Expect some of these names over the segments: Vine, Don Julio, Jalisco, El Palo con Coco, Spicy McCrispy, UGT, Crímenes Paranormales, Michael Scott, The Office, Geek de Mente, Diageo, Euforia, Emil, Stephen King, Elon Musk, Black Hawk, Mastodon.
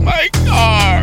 My car!"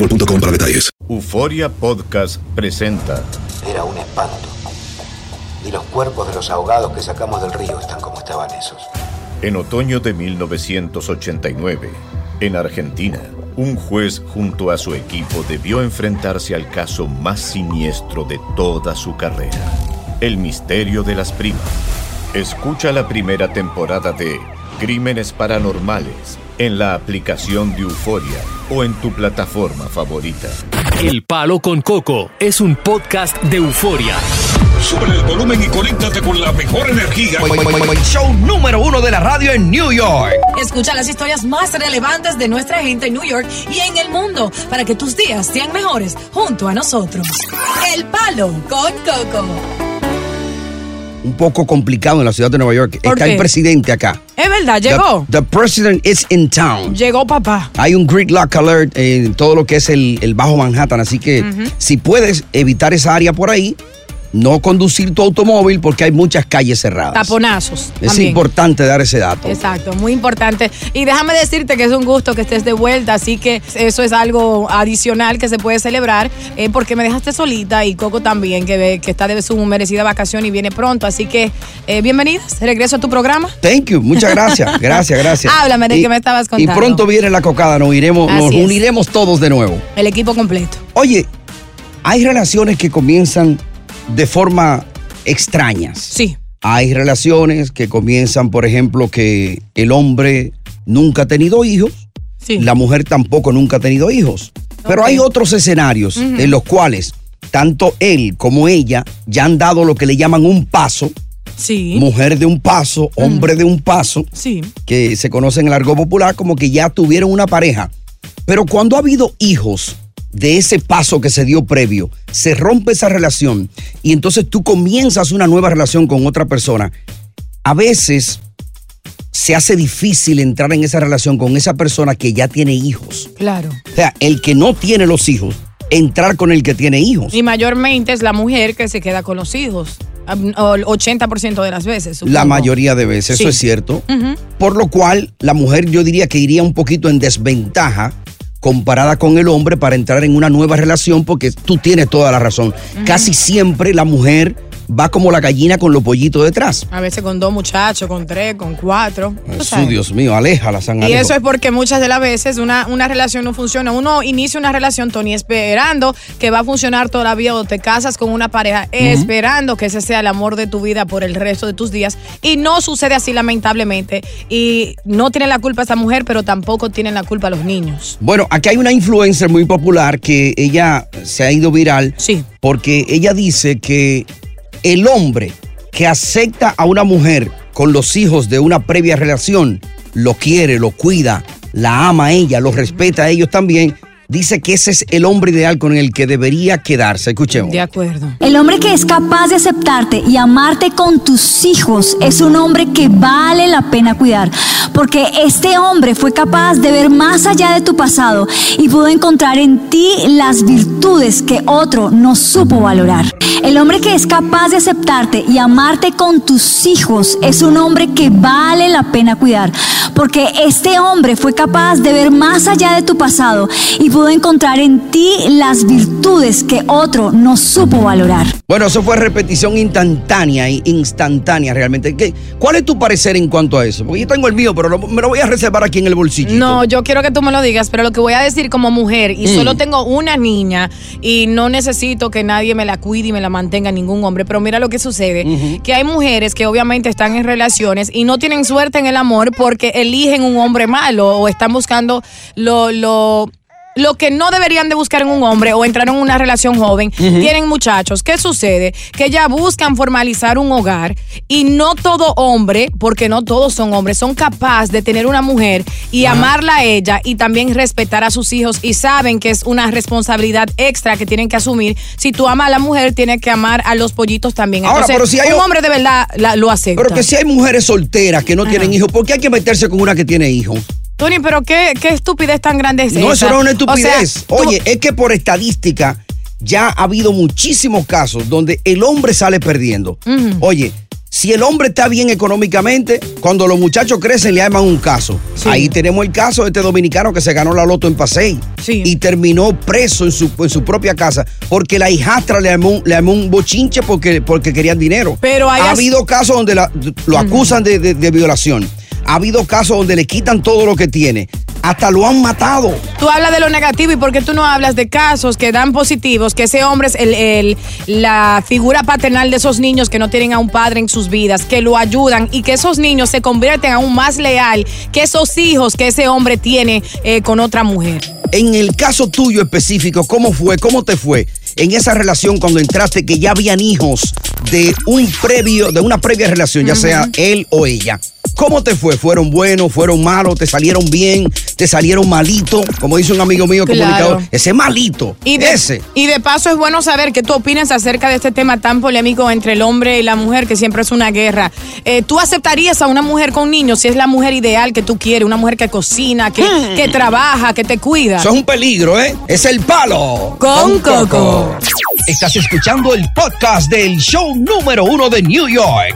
Para detalles. Euforia Podcast presenta. Era un espanto. Y los cuerpos de los ahogados que sacamos del río están como estaban esos. En otoño de 1989, en Argentina, un juez junto a su equipo debió enfrentarse al caso más siniestro de toda su carrera: el misterio de las primas. Escucha la primera temporada de Crímenes Paranormales en la aplicación de Euforia o en tu plataforma favorita. El Palo con Coco es un podcast de Euforia. Sube el volumen y conéctate con la mejor energía. Show número 1 de la radio en New York. Escucha las historias más relevantes de nuestra gente en New York y en el mundo para que tus días sean mejores junto a nosotros. El Palo con Coco. Un poco complicado en la ciudad de Nueva York. Está el presidente acá. Es verdad, llegó. The president is in town. Llegó, papá. Hay un gridlock alert en todo lo que es el Bajo Manhattan. Así que si puedes evitar esa área por ahí, no conducir tu automóvil porque hay muchas calles cerradas. Taponazos. Es también importante dar ese dato. Exacto, muy importante. Y déjame decirte que es un gusto que estés de vuelta, así que eso es algo adicional que se puede celebrar, porque me dejaste solita y Coco también, que está de su merecida vacación y viene pronto. Así que bienvenidas, regreso a tu programa. Thank you, muchas gracias, gracias. Háblame de que me estabas contando. Y pronto viene la cocada, nos uniremos todos de nuevo. El equipo completo. Oye, hay relaciones que comienzan de forma extrañas. Sí. Hay relaciones que comienzan, por ejemplo, que el hombre nunca ha tenido hijos, sí, la mujer tampoco nunca ha tenido hijos. Okay. Pero hay otros escenarios en los cuales tanto él como ella ya han dado lo que le llaman un paso. Sí. Mujer de un paso, hombre de un paso. Sí. Que se conoce en el argot popular como que ya tuvieron una pareja. Pero cuando ha habido hijos de ese paso que se dio previo, se rompe esa relación y entonces tú comienzas una nueva relación con otra persona. A veces se hace difícil entrar en esa relación con esa persona que ya tiene hijos. Claro. O sea, el que no tiene los hijos, entrar con el que tiene hijos. Y mayormente es la mujer que se queda con los hijos. 80% de las veces, supongo. La mayoría de veces, sí, eso es cierto. Por lo cual, la mujer yo diría que iría un poquito en desventaja comparada con el hombre para entrar en una nueva relación, porque tú tienes toda la razón. Casi siempre la mujer va como la gallina con los pollitos detrás. A veces con 2 muchachos, con 3, con 4. Jesús, Dios mío, aléjala, San Alejo. Y eso es porque muchas de las veces una relación no funciona. Uno inicia una relación, Tony, esperando que va a funcionar toda la vida, o te casas con una pareja esperando que ese sea el amor de tu vida por el resto de tus días. Y no sucede así, lamentablemente. Y no tiene la culpa esa mujer, pero tampoco tienen la culpa los niños. Bueno, aquí hay una influencer muy popular que ella se ha ido viral. Sí. Porque ella dice que el hombre que acepta a una mujer con los hijos de una previa relación, lo quiere, lo cuida, la ama a ella, lo respeta a ellos también. Dice que ese es el hombre ideal con el que debería quedarse. Escuchemos. De acuerdo. El hombre que es capaz de aceptarte y amarte con tus hijos es un hombre que vale la pena cuidar, porque este hombre fue capaz de ver más allá de tu pasado y pudo encontrar en ti las virtudes que otro no supo valorar. El hombre que es capaz de aceptarte y amarte con tus hijos es un hombre que vale la pena cuidar, porque este hombre fue capaz de ver más allá de tu pasado y pudo pudo encontrar en ti las virtudes que otro no supo valorar. Bueno, eso fue repetición instantánea realmente. ¿Cuál es tu parecer en cuanto a eso? Porque yo tengo el mío, pero me lo voy a reservar aquí en el bolsillo. No, yo quiero que tú me lo digas, pero lo que voy a decir como mujer, y solo tengo una niña y no necesito que nadie me la cuide y me la mantenga ningún hombre, pero mira lo que sucede, que hay mujeres que obviamente están en relaciones y no tienen suerte en el amor porque eligen un hombre malo o están buscando lo que no deberían de buscar en un hombre o entrar en una relación joven. Tienen muchachos. ¿Qué sucede? Que ya buscan formalizar un hogar y no todo hombre, porque no todos son hombres, son capaces de tener una mujer y amarla a ella y también respetar a sus hijos, y saben que es una responsabilidad extra que tienen que asumir. Si tú amas a la mujer, tienes que amar a los pollitos también. Ahora, entonces, pero si hay un hombre de verdad lo acepta. Pero que si hay mujeres solteras que no tienen hijos, ¿por qué hay que meterse con una que tiene hijos? Tony, pero qué estupidez tan grande es esa. No, eso no es una estupidez. O sea, oye, es que por estadística ya ha habido muchísimos casos donde el hombre sale perdiendo. Oye, si el hombre está bien económicamente, cuando los muchachos crecen le arman un caso. Sí. Ahí tenemos el caso de este dominicano que se ganó la loto en Pasey y terminó preso en su propia casa porque la hijastra le armó un bochinche porque querían dinero. Pero ha habido casos donde lo acusan de violación. Ha habido casos donde le quitan todo lo que tiene. Hasta lo han matado. Tú hablas de lo negativo, y ¿por qué tú no hablas de casos que dan positivos? Que ese hombre es la figura paternal de esos niños que no tienen a un padre en sus vidas, que lo ayudan y que esos niños se convierten aún más leal que esos hijos que ese hombre tiene con otra mujer. En el caso tuyo específico, ¿cómo fue? ¿Cómo te fue en esa relación cuando entraste, que ya habían hijos de una previa relación, ya sea él o ella? ¿Cómo te fue? ¿Fueron buenos? ¿Fueron malos? ¿Te salieron bien? ¿Te salieron malito? Como dice un amigo mío comunicador, ese malito. Y de paso es bueno saber qué tú opinas acerca de este tema tan polémico entre el hombre y la mujer, que siempre es una guerra. ¿Tú aceptarías a una mujer con niños si es la mujer ideal que tú quieres? Una mujer que cocina, que trabaja, que te cuida. Eso es un peligro, ¿eh? Es el palo con Coco. Estás escuchando el podcast del show número 1 de New York,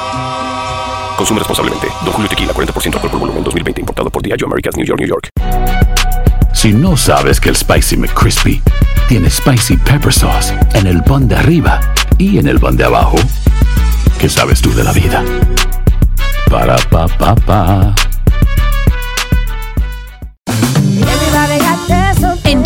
Consume responsablemente. Don Julio Tequila, 40% alcohol por volumen, 2020. Importado por Diageo Americas, New York, New York. Si no sabes que el Spicy McCrispy tiene Spicy Pepper Sauce en el pan de arriba y en el pan de abajo, ¿qué sabes tú de la vida? Para, pa, pa, pa. En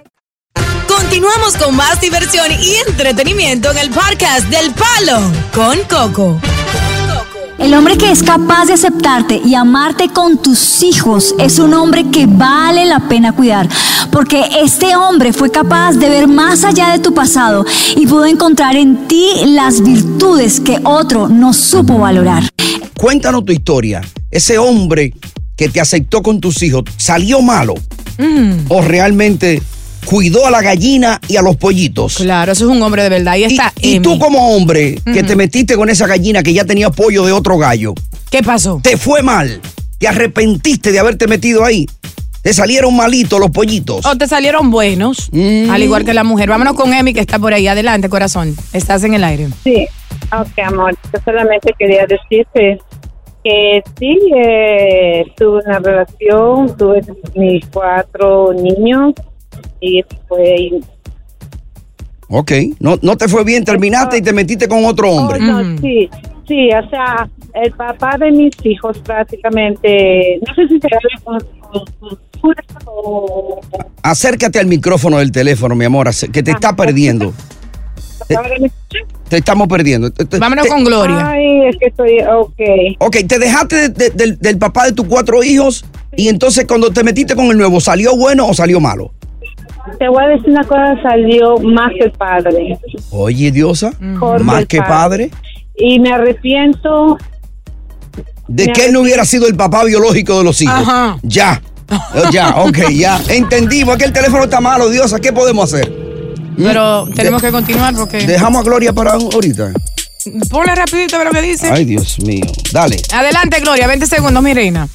Continuamos con más diversión y entretenimiento en el podcast del Palo con Coco. El hombre que es capaz de aceptarte y amarte con tus hijos es un hombre que vale la pena cuidar, porque este hombre fue capaz de ver más allá de tu pasado y pudo encontrar en ti las virtudes que otro no supo valorar. Cuéntanos tu historia. Ese hombre que te aceptó con tus hijos, ¿salió malo? ¿O realmente cuidó a la gallina y a los pollitos? Claro, eso es un hombre de verdad. Ahí está. Y tú, como hombre que te metiste con esa gallina que ya tenía pollo de otro gallo, ¿qué pasó? Te fue mal. Te arrepentiste de haberte metido ahí. Te salieron malitos los pollitos. O te salieron buenos, al igual que la mujer. Vámonos con Emi, que está por ahí. Adelante, corazón. Estás en el aire. Sí. Ok, amor. Yo solamente quería decirte que sí, tuve una relación, tuve mis 4 niños. Y fue... Ok, no te fue bien, terminaste y te metiste con otro hombre. Sí, o sea, el papá de mis hijos prácticamente, no sé si te acércate al micrófono del teléfono, mi amor, que te está perdiendo. Te estamos perdiendo. Vámonos con Gloria. Ay, es que estoy, ok. Ok, te dejaste del papá de tus 4 hijos y entonces cuando te metiste con el nuevo, ¿salió bueno o salió malo? Te voy a decir una cosa, salió más que padre. Oye, diosa, más que padre. Y me arrepiento. De que él no hubiera sido el papá biológico de los hijos. Ajá. Ya, ok, ya. Entendimos, que el teléfono está malo, diosa, ¿qué podemos hacer? Pero tenemos que continuar porque... Dejamos a Gloria para ahorita. Ponle rapidito a ver lo que dice. Ay, Dios mío, dale. Adelante, Gloria, 20 segundos, mi reina.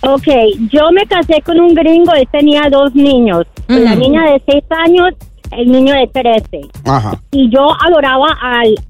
Ok, yo me casé con un gringo, él tenía 2 niños. La niña de 6 años, el niño de 13. Ajá. Y yo adoraba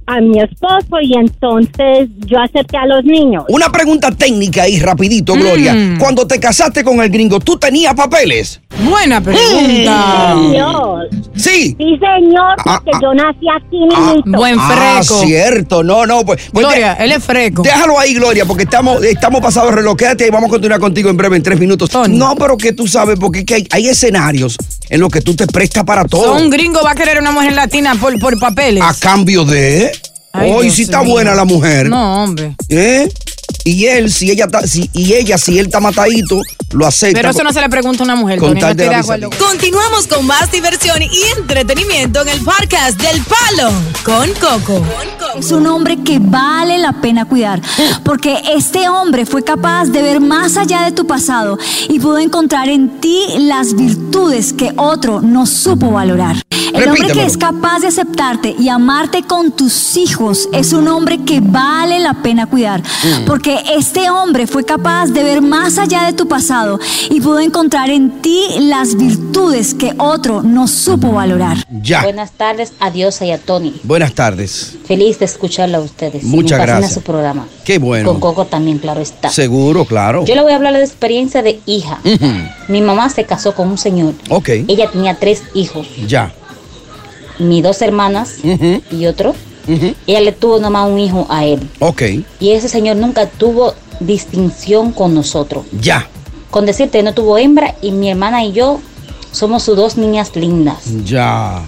a mi esposo y entonces yo acepté a los niños. Una pregunta técnica ahí rapidito, Gloria. Cuando te casaste con el gringo, ¿tú tenías papeles? Buena pregunta. Sí, señor. Sí. Sí, señor, porque yo nací aquí, niñito. Buen freco. Ah, cierto. No, pues Gloria, él es freco. Déjalo ahí, Gloria, porque estamos pasados de reloj. Quédate y vamos a continuar contigo en breve, en 3 minutos. Tony. No, pero que tú sabes, porque es que hay escenarios en los que tú te prestas para todo. Un gringo va a querer una mujer latina por papeles. ¿A cambio de? Hoy sí está buena la mujer. No, hombre. ¿Eh? Y él, si él está matadito, lo acepta. Pero eso no se le pregunta a una mujer. Con tal de acuerdo. Continuamos con más diversión y entretenimiento en el podcast del Palo con Coco. Es un hombre que vale la pena cuidar, porque este hombre fue capaz de ver más allá de tu pasado y pudo encontrar en ti las virtudes que otro no supo valorar. El hombre que es capaz de aceptarte y amarte con tus hijos es un hombre que vale la pena cuidar, porque este hombre fue capaz de ver más allá de tu pasado y pudo encontrar en ti las virtudes que otro no supo valorar. Ya. Buenas tardes a Diosa y a Tony. Buenas tardes. Feliz de escucharla a ustedes. Muchas gracias. A su programa. Qué bueno. Con Coco también, claro está. Seguro, claro. Yo le voy a hablar de la experiencia de hija. Mi mamá se casó con un señor. Ok. Ella tenía 3 hijos. Ya. Mis 2 hermanas y otro. Ella le tuvo nomás un hijo a él. Ok. Y ese señor nunca tuvo distinción con nosotros. Ya. Con decirte, no tuvo hembra y mi hermana y yo somos sus 2 niñas lindas. Ya.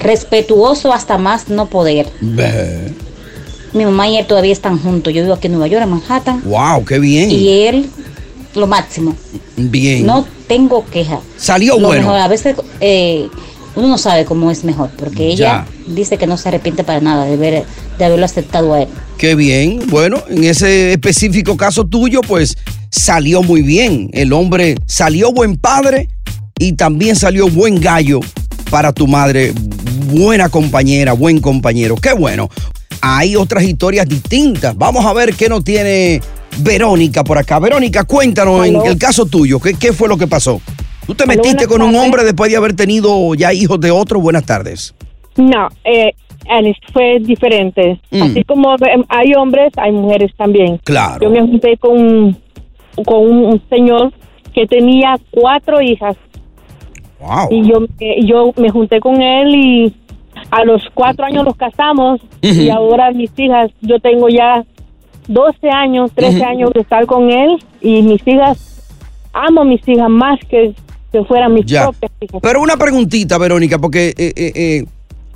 Respetuoso hasta más no poder. Beh. Mi mamá y él todavía están juntos. Yo vivo aquí en Nueva York, en Manhattan. Wow, qué bien. Y él, lo máximo. Bien. No tengo queja. Salió lo bueno. Mejor. A veces... uno no sabe cómo es mejor, porque ella dice que no se arrepiente para nada de haberlo aceptado a él. Qué bien. Bueno, en ese específico caso tuyo, pues salió muy bien. El hombre salió buen padre y también salió buen gallo para tu madre. Buena compañera, buen compañero. Qué bueno. Hay otras historias distintas. Vamos a ver qué nos tiene Verónica por acá. Verónica, cuéntanos en el caso tuyo, ¿qué fue lo que pasó? ¿Tú te metiste con un hombre después de haber tenido ya hijos de otro? Buenas tardes. No, fue diferente. Así como hay hombres, hay mujeres también. Claro. Yo me junté con un señor que tenía 4 hijas. Wow. Y yo me junté con él y a los 4 años los casamos. Y ahora mis hijas, yo tengo ya 12 años, 13 años de estar con él y mis hijas, amo a mis hijas más que... que fueran mis propias hijas. Pero una preguntita, Verónica, porque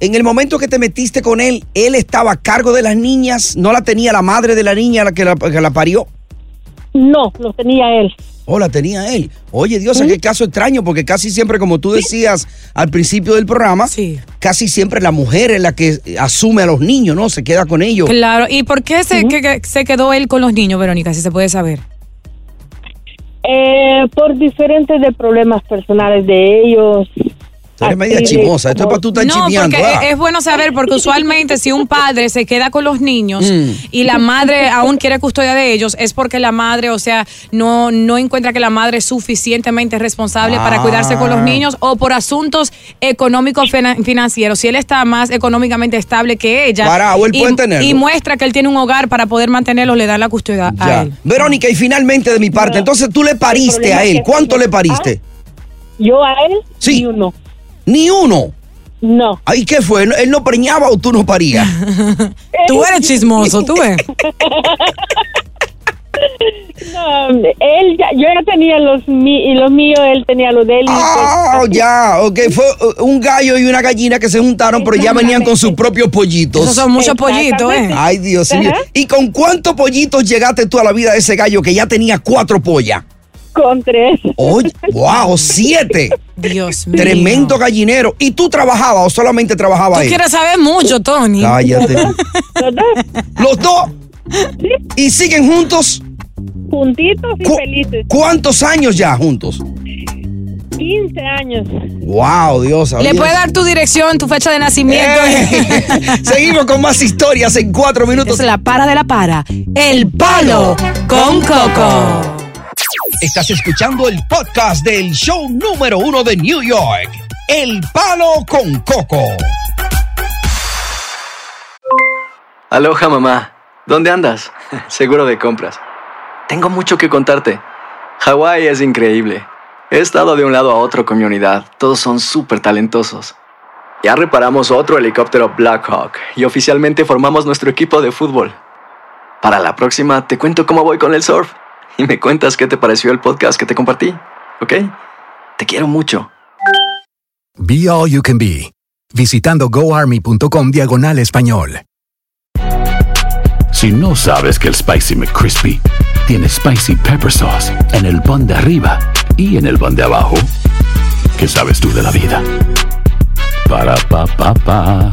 en el momento que te metiste con él, ¿él estaba a cargo de las niñas? ¿No la tenía la madre de la niña la que la parió? No, lo tenía él. Oh, la tenía él. Oye, Diosa, qué caso extraño, porque casi siempre, como tú decías al principio del programa, casi siempre la mujer es la que asume a los niños, ¿no? Se queda con ellos. Claro, ¿y por qué se quedó él con los niños, Verónica, si se puede saber? Por diferentes de problemas personales de ellos. Tú eres media chimosa, esto es para tú estar chismeando. No, porque es bueno saber, porque usualmente si un padre se queda con los niños y la madre aún quiere custodia de ellos, es porque la madre, o sea, no encuentra que la madre es suficientemente responsable para cuidarse con los niños, o por asuntos económicos financieros. Si él está más económicamente estable que ella y muestra que él tiene un hogar para poder mantenerlos, le da la custodia a él. Verónica, y finalmente de mi parte, entonces tú le pariste a él. ¿Cuánto le pariste? Yo a él y uno. ¿Ni uno? No. ¿Ay, qué fue? ¿Él no preñaba o tú no parías? Tú eres chismoso, tú ves. No, él ya, yo ya tenía los míos, él tenía los de él. Oh, ya, ok, fue un gallo y una gallina que se juntaron, pero ya venían con sus propios pollitos. Esos son muchos pollitos, ¿eh? Ay, Dios mío. ¿Y con cuántos pollitos llegaste tú a la vida de ese gallo que ya tenía 4 pollas? Con 3. Oye, wow, 7. Dios mío. Tremendo gallinero. ¿Y tú trabajabas o solamente trabajabas ahí? Tú quieres saber mucho, Tony. Cállate. ¿Los dos? ¿Los dos? ¿Sí? ¿Y siguen juntos? Juntitos y felices. ¿Cuántos años ya juntos? 15 años. Wow, Dios. ¿Sabías? Le puede dar tu dirección, tu fecha de nacimiento. Seguimos con más historias en 4 minutos. Es la para de la para. El Palo con Coco. Estás escuchando el podcast del show número 1 de New York, El Palo con Coco. Aloha, mamá. ¿Dónde andas? Seguro de compras. Tengo mucho que contarte. Hawái es increíble. He estado de un lado a otro con mi unidad. Todos son súper talentosos. Ya reparamos otro helicóptero Black Hawk y oficialmente formamos nuestro equipo de fútbol. Para la próxima te cuento cómo voy con el surf y me cuentas qué te pareció el podcast que te compartí, ¿ok? Te quiero mucho. Be All You Can Be. Visitando goarmy.com/español. Si no sabes que el Spicy McCrispy tiene Spicy Pepper Sauce en el pan de arriba y en el pan de abajo, ¿qué sabes tú de la vida? Para, pa, pa, pa.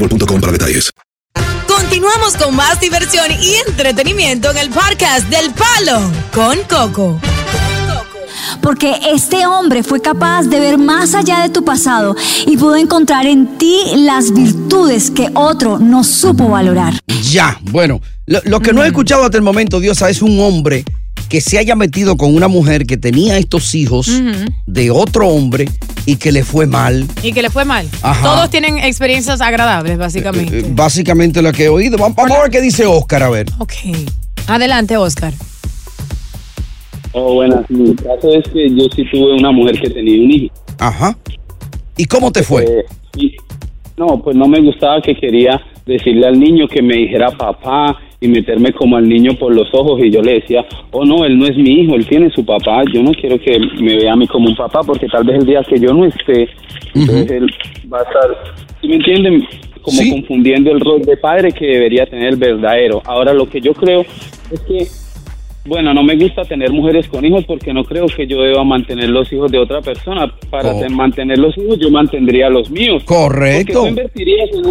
Para detalles. Continuamos con más diversión y entretenimiento en el podcast del Palo con Coco. Porque este hombre fue capaz de ver más allá de tu pasado y pudo encontrar en ti las virtudes que otro no supo valorar. Ya, bueno, lo que no he escuchado hasta el momento, Diosa, es un hombre que se haya metido con una mujer que tenía estos hijos de otro hombre y que le fue mal. Y que le fue mal. Ajá. Todos tienen experiencias agradables, básicamente. Básicamente lo que he oído. Vamos a ver qué dice Oscar, a ver. Ok. Adelante, Oscar. Oh, bueno, mi caso es que yo sí tuve una mujer que tenía un hijo. Ajá. ¿Y cómo te fue? No, pues no me gustaba, que quería decirle al niño que me dijera papá y meterme como al niño por los ojos, y yo le decía, oh no, él no es mi hijo, él tiene su papá, yo no quiero que me vea a mí como un papá, porque tal vez el día que yo no esté, entonces él va a estar, ¿sí me entienden? Como confundiendo el rol de padre que debería tener el verdadero. Ahora, lo que yo creo es que, bueno, no me gusta tener mujeres con hijos porque no creo que yo deba mantener los hijos de otra persona. Para mantener los hijos, yo mantendría los míos. Correcto. Porque tú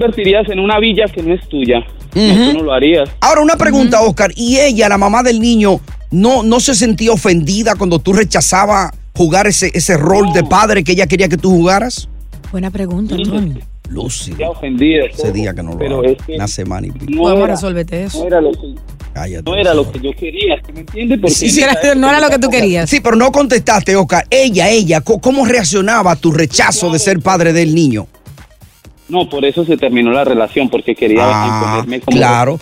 invertirías en una villa que no es tuya. No, tú no lo harías. Ahora, una pregunta, Oscar. ¿Y ella, la mamá del niño, no se sentía ofendida cuando tú rechazabas jugar ese rol de padre que ella quería que tú jugaras? Buena pregunta, Tony. Lucy. Se ofendía. Ese día que no lo hago. Es que una semana y pico. Vamos a resolverte eso. No era lo que yo quería, ¿me entiendes? Porque no era lo que tú querías. Sí, pero no contestaste, Oscar. Ella, ¿cómo reaccionaba a tu rechazo de ser padre del niño? No, por eso se terminó la relación, porque quería imponerme como... Claro,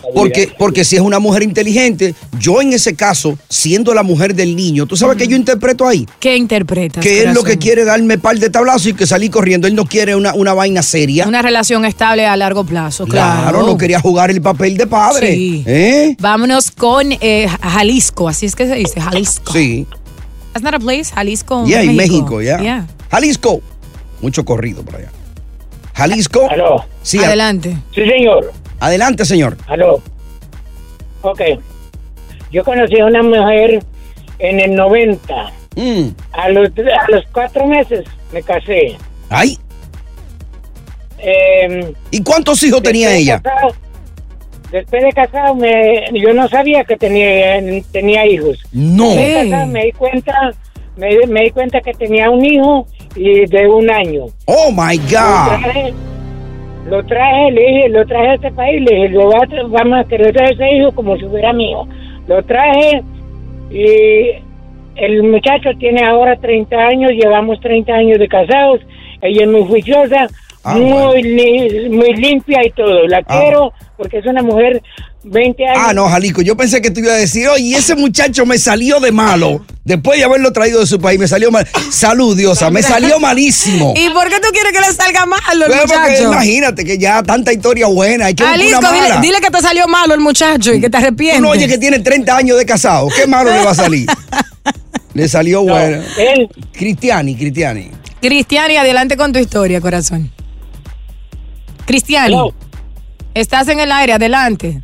porque si es una mujer inteligente, yo en ese caso, siendo la mujer del niño, ¿tú sabes qué yo interpreto ahí? ¿Qué interpretas? Que él lo que quiere darme par de tablazos y que salí corriendo. Él no quiere una vaina seria. Una relación estable a largo plazo, claro. Claro, no quería jugar el papel de padre. Sí. Vámonos con Jalisco, así es que se dice, Jalisco. Sí. That's not a place, Jalisco. Yeah, en México, yeah. Jalisco. Mucho corrido por allá. Jalisco. Aló. Sí, adelante. Sí, señor. Adelante, señor. Aló. Ok. Yo conocí a una mujer en el 90. A los 4 meses me casé. ¡Ay! ¿Y cuántos hijos tenía ella? Después de casado, yo no sabía que tenía hijos. No. Después de casado, me di cuenta que tenía un hijo y de 1 año. Oh my God. Lo traje, le dije, lo traje a este país, le dije, lo vamos a querer traer a ese hijo como si fuera mío. Lo traje y el muchacho tiene ahora 30 años, llevamos 30 años de casados, ella es muy juiciosa, muy limpia y todo. La quiero porque es una mujer 20 años. Ah, no, Jalisco, yo pensé que te iba a decir, oye, ese muchacho me salió de malo. Después de haberlo traído de su país, me salió mal. Salud, diosa, me salió malísimo. ¿Y por qué tú quieres que le salga malo el muchacho? Porque imagínate que ya tanta historia buena. Jalisco, dile que te salió malo el muchacho y que te arrepientes. No, oye, que tiene 30 años de casado. ¿Qué malo le va a salir? Le salió bueno. Cristiani. Cristiani, adelante con tu historia, corazón. Cristiani, hello. Estás en el aire, adelante.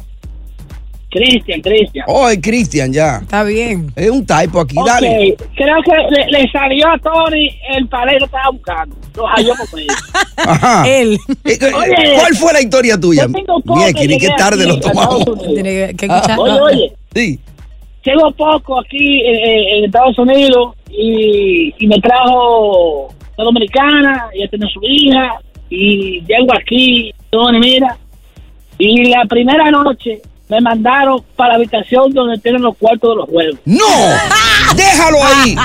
Cristian. Oh, es Cristian, ya. Está bien. Es un typo aquí, okay. Dale. Creo que le salió a Tony el palero que estaba buscando. Lo halló con él. Ajá. Él. Oye, ¿cuál fue la historia tuya? Miequini, qué tarde lo tomamos. Tiene que escuchar. Oye. Sí. Llevo poco aquí en Estados Unidos y me trajo una dominicana, ella tiene su hija. Y llego aquí, Tony, mira, y la primera noche me mandaron para la habitación donde tienen los cuartos de los juegos. ¡No! ¡Déjalo ahí!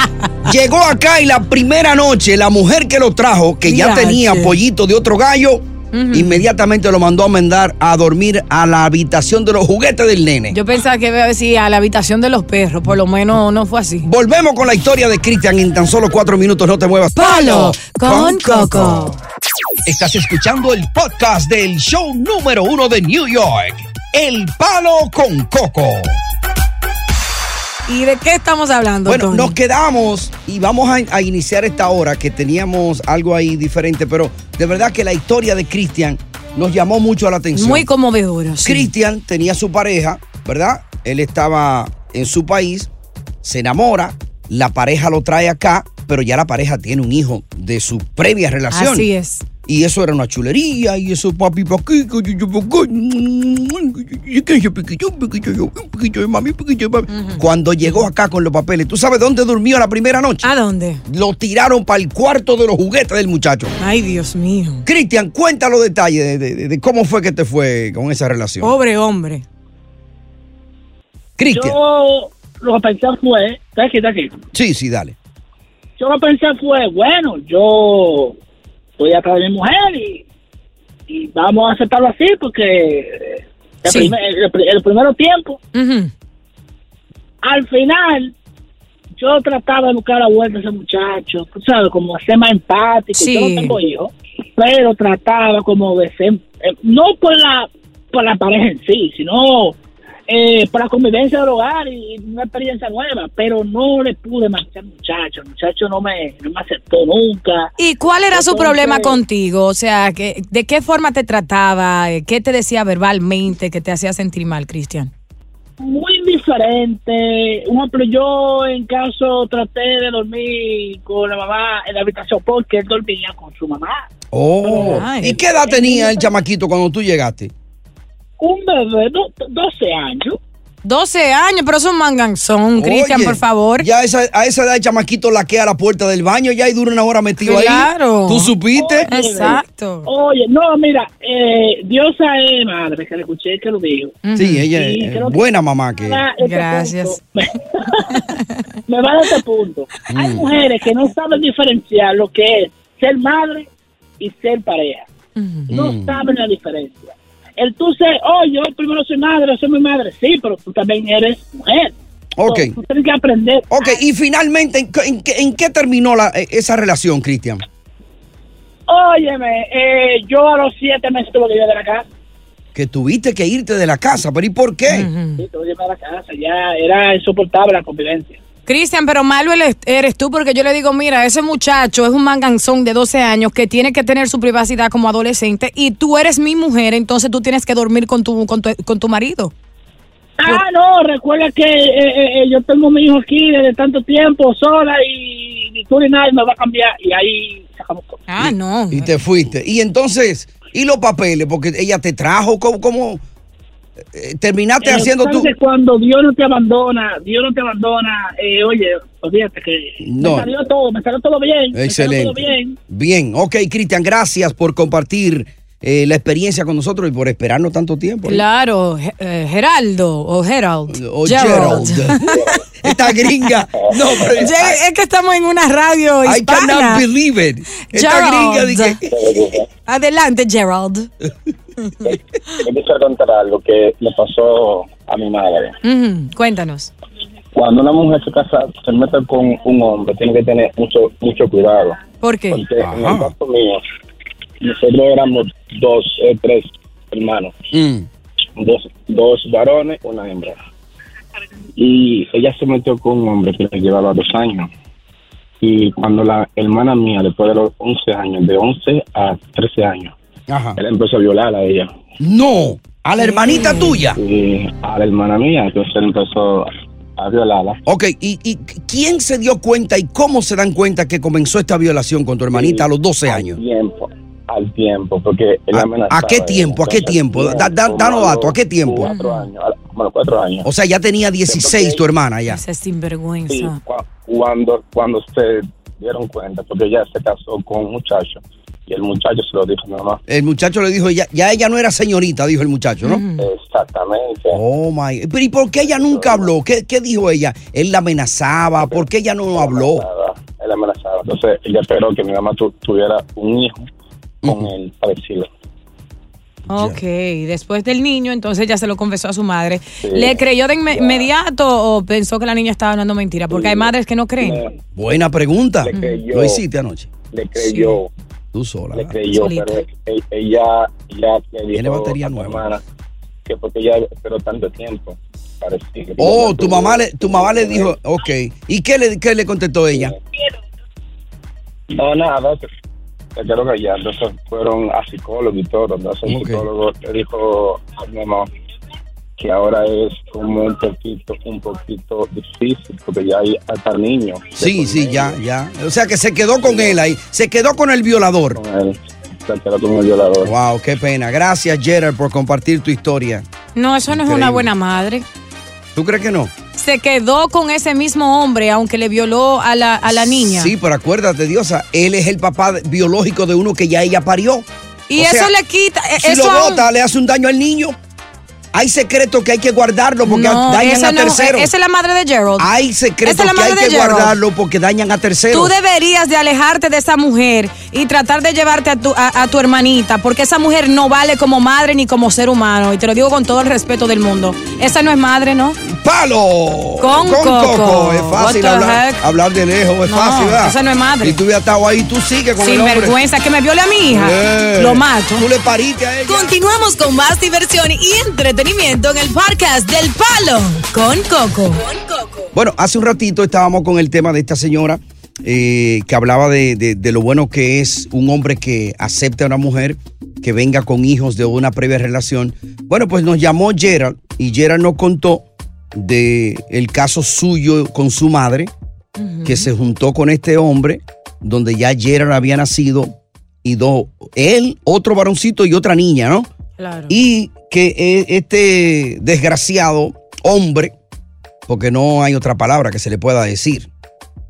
Llegó acá y la primera noche, la mujer que lo trajo, que ya tenía pollito de otro gallo, inmediatamente lo mandó a mandar a dormir a la habitación de los juguetes del nene. Yo pensaba que iba a decir a la habitación de los perros, por lo menos no fue así. Volvemos con la historia de Cristian en tan solo 4 minutos, no te muevas. Palo con Coco. Estás escuchando el podcast del show número 1 de New York, El Palo con Coco. ¿Y de qué estamos hablando, Bueno, Tony? Nos quedamos y vamos a iniciar esta hora que teníamos algo ahí diferente, pero de verdad que la historia de Cristian nos llamó mucho la atención. Muy conmovedora, sí. Cristian tenía su pareja, ¿verdad? Él estaba en su país, se enamora, la pareja lo trae acá, pero ya la pareja tiene un hijo de su previa relación. Así es. Y eso era una chulería, y eso papi pa' aquí, mami. Cuando llegó acá con los papeles, ¿tú sabes dónde durmió la primera noche? ¿A dónde? Lo tiraron para el cuarto de los juguetes del muchacho. Ay, Dios mío. Cristian, cuenta los detalles de cómo fue que te fue con esa relación. Pobre hombre. Cristian. Yo lo que pensé fue... ¿Está aquí? Sí, dale. Yo lo que pensé fue, bueno, yo... voy a traer a mi mujer y vamos a aceptarlo así porque el primero tiempo. Uh-huh. Al final, yo trataba de buscar la vuelta a ese muchacho, ¿sabes? Como hacer más empático. Sí. Yo no tengo hijos, pero trataba como de ser, no por la pareja en sí, sino por la convivencia del hogar y una experiencia nueva, pero no le pude marchar al muchacho. El muchacho no me aceptó nunca. ¿Y cuál era su problema contigo? O sea, ¿de qué forma te trataba? ¿Qué te decía verbalmente que te hacía sentir mal, Cristian? Muy diferente. Yo en caso traté de dormir con la mamá en la habitación porque él dormía con su mamá. Oh. Ay. ¿Y qué edad tenía el chamaquito cuando tú llegaste? Un bebé, 12 años. 12 años, pero es un manganzón, Cristian, por favor. Ya a esa edad el chamaquito laquea la puerta del baño, ya y dura una hora metido ahí. Claro. ¿Tú supiste? Oye, exacto. Oye, no, mira, Diosa es madre, que le escuché que lo digo. Uh-huh. Sí, ella es buena mamá. Que... Gracias. Me va a este punto. Hay mujeres que no saben diferenciar lo que es ser madre y ser pareja. Uh-huh. No saben la diferencia. El tú ser, yo primero soy mi madre. Sí, pero tú también eres mujer. Ok. Tú tienes que aprender. Ok, y finalmente, ¿en qué terminó esa relación, Cristian? Óyeme, yo a los 7 meses tuve que ir de la casa. Que tuviste que irte de la casa, pero ¿y por qué? Uh-huh. Sí, tuve que irme de la casa, ya era insoportable la convivencia. Cristian, pero malo eres tú porque yo le digo, mira, ese muchacho es un manganzón de 12 años que tiene que tener su privacidad como adolescente y tú eres mi mujer, entonces tú tienes que dormir con tu marido. Ah, no, recuerda que yo tengo a mi hijo aquí desde tanto tiempo sola y ni tú ni nadie me va a cambiar y ahí sacamos todo. Ah, no. Y te fuiste. Y entonces, ¿y los papeles? Porque ella te trajo como... terminaste haciendo tú. Cuando Dios no te abandona, oye, olvídate que no. Me salió todo bien. Excelente. Bien, ok, Cristian, gracias por compartir la experiencia con nosotros y por esperarnos tanto tiempo. Claro, Geraldo o Gerald. O Gerald. Esta gringa. No, pero es que estamos en una radio hispana. I cannot believe it. Esta gringa dice. Adelante, Gerald. Quiero contar algo que le pasó a mi madre. Cuéntanos. Cuando una mujer se casa, se mete con un hombre, tiene que tener mucho cuidado. ¿Por qué? Porque en el caso mío, nosotros éramos tres hermanos. Dos varones, una hembra. Y ella se metió con un hombre que le llevaba 2 años. Y cuando la hermana mía, después de los 11 años, de 11 a 13 años, él empezó a violar a ella. ¡No! ¿A la hermanita tuya? Sí, a la hermana mía. Entonces él empezó a violarla. Ok, ¿y quién se dio cuenta y cómo se dan cuenta que comenzó esta violación con tu hermanita a los 12 años? Al tiempo, porque él amenazaba. ¿A qué tiempo? Danos datos, ¿a qué tiempo? 4 años. Bueno, 4 años. O sea, ya tenía 16 tu hermana ya. Esa es sinvergüenza. Sí, cuando se dieron cuenta, porque ella se casó con un muchacho y el muchacho se lo dijo a mi mamá. El muchacho le dijo, ya ella no era señorita, dijo el muchacho, ¿no? Exactamente. Oh, my. Pero ¿y por qué ella nunca habló? ¿Qué dijo ella? Él la amenazaba, porque ¿por qué ella no habló? Él amenazaba. Entonces, ella esperó que mi mamá tuviera un hijo con el parecido. Ok, después del niño, entonces ya se lo confesó a su madre. Sí. ¿Le creyó de inmediato o pensó que la niña estaba hablando mentira? Porque hay madres que no creen. Buena pregunta. ¿Lo hiciste anoche? Le creyó. Sí. Tú sola. Le creyó, solita. Pero ella tiene batería nueva. Hermana, que porque ella esperó tanto tiempo. Parecía, oh, tu mamá le dijo, ok. ¿Y qué le contestó ella? No, nada, quedaron allá, entonces fueron a psicólogos y todo, entonces el psicólogo le dijo a mi mamá que ahora es como un poquito difícil, porque ya hay hasta niños. Sí, ya. O sea que se quedó con él ahí, se quedó con el violador. Wow, qué pena. Gracias, Gerard, por compartir tu historia. No, eso no es una buena madre. ¿Tú crees que no? Se quedó con ese mismo hombre, aunque le violó a la niña. Sí, pero acuérdate, Diosa, él es el papá biológico de uno que ya ella parió. Y o eso sea, le quita. Si eso lo bota, le hace un daño al niño. Hay secretos que hay que guardarlo porque dañan a terceros. Esa es la madre de Gerald. Hay secretos que hay que guardarlo porque dañan a terceros. Tú deberías de alejarte de esa mujer y tratar de llevarte a tu hermanita, porque esa mujer no vale como madre ni como ser humano. Y te lo digo con todo el respeto del mundo. Esa no es madre, ¿no? ¡Palo! Con Coco. Es fácil hablar de lejos, es fácil, ¿verdad? Esa no es madre. Y tú hubieras estado ahí, tú sigues con el hombre. Sin vergüenza, que me viole a mi hija. Lo mato. Tú le pariste a ella. Continuamos con más diversión y entretenimiento en el podcast del Palo con Coco. Bueno, hace un ratito estábamos con el tema de esta señora que hablaba de lo bueno que es un hombre que acepte a una mujer que venga con hijos de una previa relación. Bueno, pues nos llamó Gerald y Gerald nos contó del caso suyo con su madre, que se juntó con este hombre, donde ya Gerald había nacido y él, otro varoncito y otra niña, ¿no? Claro. Y que este desgraciado hombre, porque no hay otra palabra que se le pueda decir.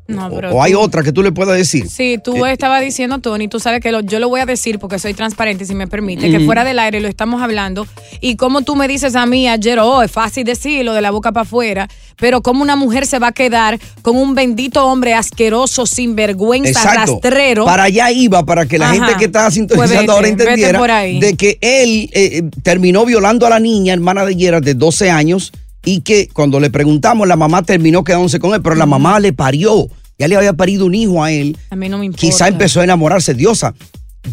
No, pero o hay otra que tú le puedas decir. Sí, tú estabas diciendo, Tony, tú sabes que yo lo voy a decir porque soy transparente, si me permite, que fuera del aire lo estamos hablando. Y como tú me dices a mí ayer, es fácil decirlo de la boca para afuera, pero como una mujer se va a quedar con un bendito hombre asqueroso, sinvergüenza, rastrero. Para allá iba, para que la gente que estaba sintonizando ahora entendiera de que él terminó violando a la niña, hermana de Gerard, de 12 años, y que cuando le preguntamos, la mamá terminó quedándose con él, pero la mamá le parió. Ya le había parido un hijo a él. A mí no me importa. Quizá empezó a enamorarse. Diosa,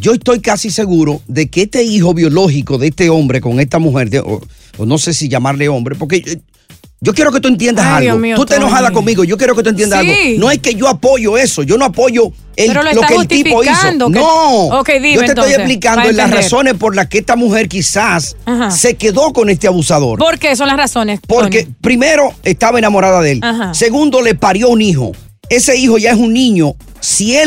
yo estoy casi seguro de que este hijo biológico de este hombre con esta mujer, o no sé si llamarle hombre, porque yo quiero que tú entiendas algo. Dios mío, tú te enojada conmigo, yo quiero que tú entiendas algo. No es que yo apoyo eso, yo no apoyo lo que el tipo hizo. No, dime, yo te estoy explicando las razones por las que esta mujer quizás se quedó con este abusador. ¿Por qué son las razones, Tony? Porque primero, estaba enamorada de él. Segundo, le parió un hijo. Ese hijo ya es un niño. Si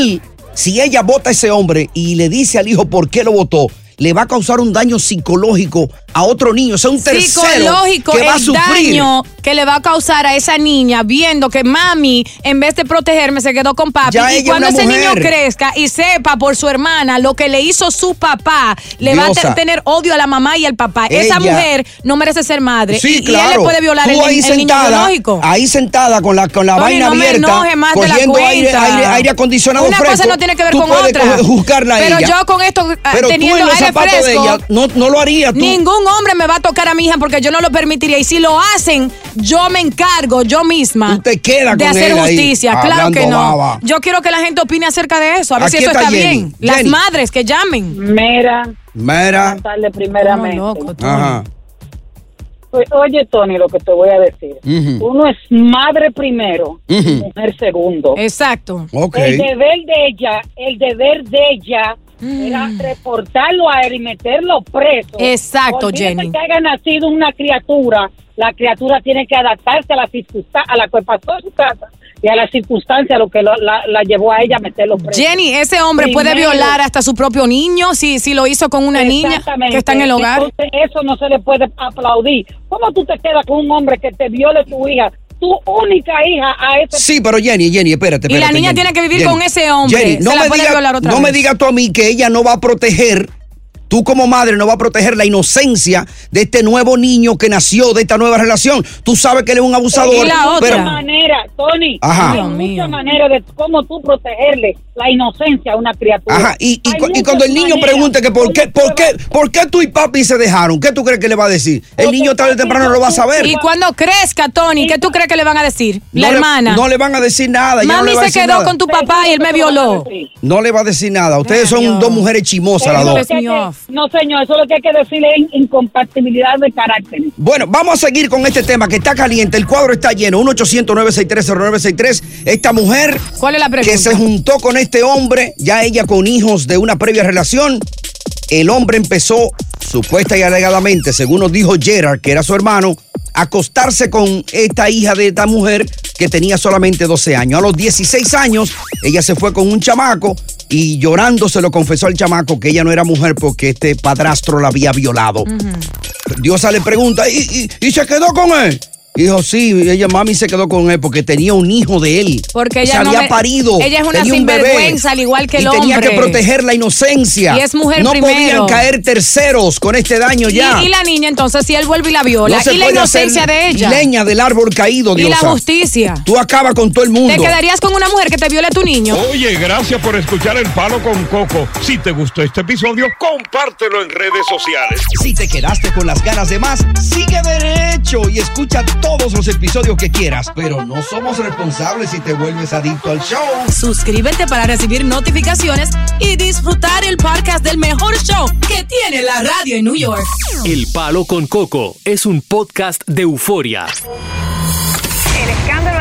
ella vota a ese hombre y le dice al hijo por qué lo votó, le va a causar un daño psicológico a otro niño. O sea, un tercero psicológico, que va a sufrir. El daño que le va a causar a esa niña viendo que mami, en vez de protegerme, se quedó con papi. Y cuando ese niño crezca y sepa por su hermana lo que le hizo su papá, le va a tener odio a la mamá y al papá. Esa mujer no merece ser madre. Sí, claro. Y él le puede violar el niño biológico. Ahí sentada con la Tony, vaina abierta. No me enoje más de la cuenta. Aire acondicionado fresco. Una cosa no tiene que ver con otra. Pero yo con esto, teniendo aire fresco, de ella, no lo haría tú. Ningún hombre me va a tocar a mi hija porque yo no lo permitiría. Y si lo hacen, yo me encargo yo misma de hacer justicia. Ahí, claro que no. Baba. Yo quiero que la gente opine acerca de eso. A ver si eso está bien. Jenny. Las madres que llamen. Mira. Primeramente. Oh, loco, Tony. Oye, Tony, lo que te voy a decir. Uh-huh. Uno es madre primero, uh-huh, mujer segundo. Exacto. Okay. El deber de ella era reportarlo a él y meterlo preso. Exacto, Jenny. Que haya nacido una criatura, la criatura tiene que adaptarse a la que pasó en su casa y a la circunstancia a lo que la llevó a ella a meterlo preso. Jenny, ese hombre primero puede violar hasta su propio niño si lo hizo con una niña que está en el hogar. Entonces eso no se le puede aplaudir. ¿Cómo tú te quedas con un hombre que te viole tu hija? Tu única hija a ese... Sí, pero Jenny, espérate. Y la niña tiene que vivir con ese hombre. Jenny, no me digas tú a mí que ella no va a proteger, tú como madre no va a proteger la inocencia de este nuevo niño que nació de esta nueva relación. Tú sabes que él es un abusador. Y la otra manera, Tony, hay muchas maneras de cómo tú protegerle la inocencia a una criatura. Ajá, y cuando el niño pregunte que por qué tú y papi se dejaron, ¿qué tú crees que le va a decir? El niño tarde o temprano lo va a saber. Y cuando crezca, Tony, ¿qué tú crees que le van a decir? La hermana. No le van a decir nada. Mami se quedó con tu papá y él me violó. No le va a decir nada. Ustedes son dos mujeres chimosas las dos. No, señor, eso es lo que hay que decirle es incompatibilidad de carácter. Bueno, vamos a seguir con este tema que está caliente, el cuadro está lleno, 1-800-963-0963. Esta mujer, ¿cuál es la pregunta? Que se juntó con este hombre, ya ella con hijos de una previa relación. El hombre empezó, supuesta y alegadamente, según nos dijo Gerard, que era su hermano, a acostarse con esta hija de esta mujer que tenía solamente 12 años. A los 16 años, ella se fue con un chamaco y llorando se lo confesó al chamaco que ella no era mujer porque este padrastro la había violado. Uh-huh. Diosa le pregunta, ¿y se quedó con él? Dijo, sí, ella, mami, se quedó con él porque tenía un hijo de él. Porque ella había parido. Ella es una sinvergüenza, al igual que el hombre. Tenía que proteger la inocencia. Y es mujer primero. No podían caer terceros con este daño ya. Y la niña, entonces, si él vuelve y la viola. No y la inocencia de ella. Leña del árbol caído, Diosa. Y la justicia. Tú acabas con todo el mundo. Te quedarías con una mujer que te viole a tu niño. Oye, gracias por escuchar El Palo con Coco. Si te gustó este episodio, compártelo en redes sociales. Si te quedaste con las ganas de más, sigue derecho y escucha todos los episodios que quieras, pero no somos responsables si te vuelves adicto al show. Suscríbete para recibir notificaciones y disfrutar el podcast del mejor show que tiene la radio en New York. El Palo con Coco es un podcast de Euforia. El escándalo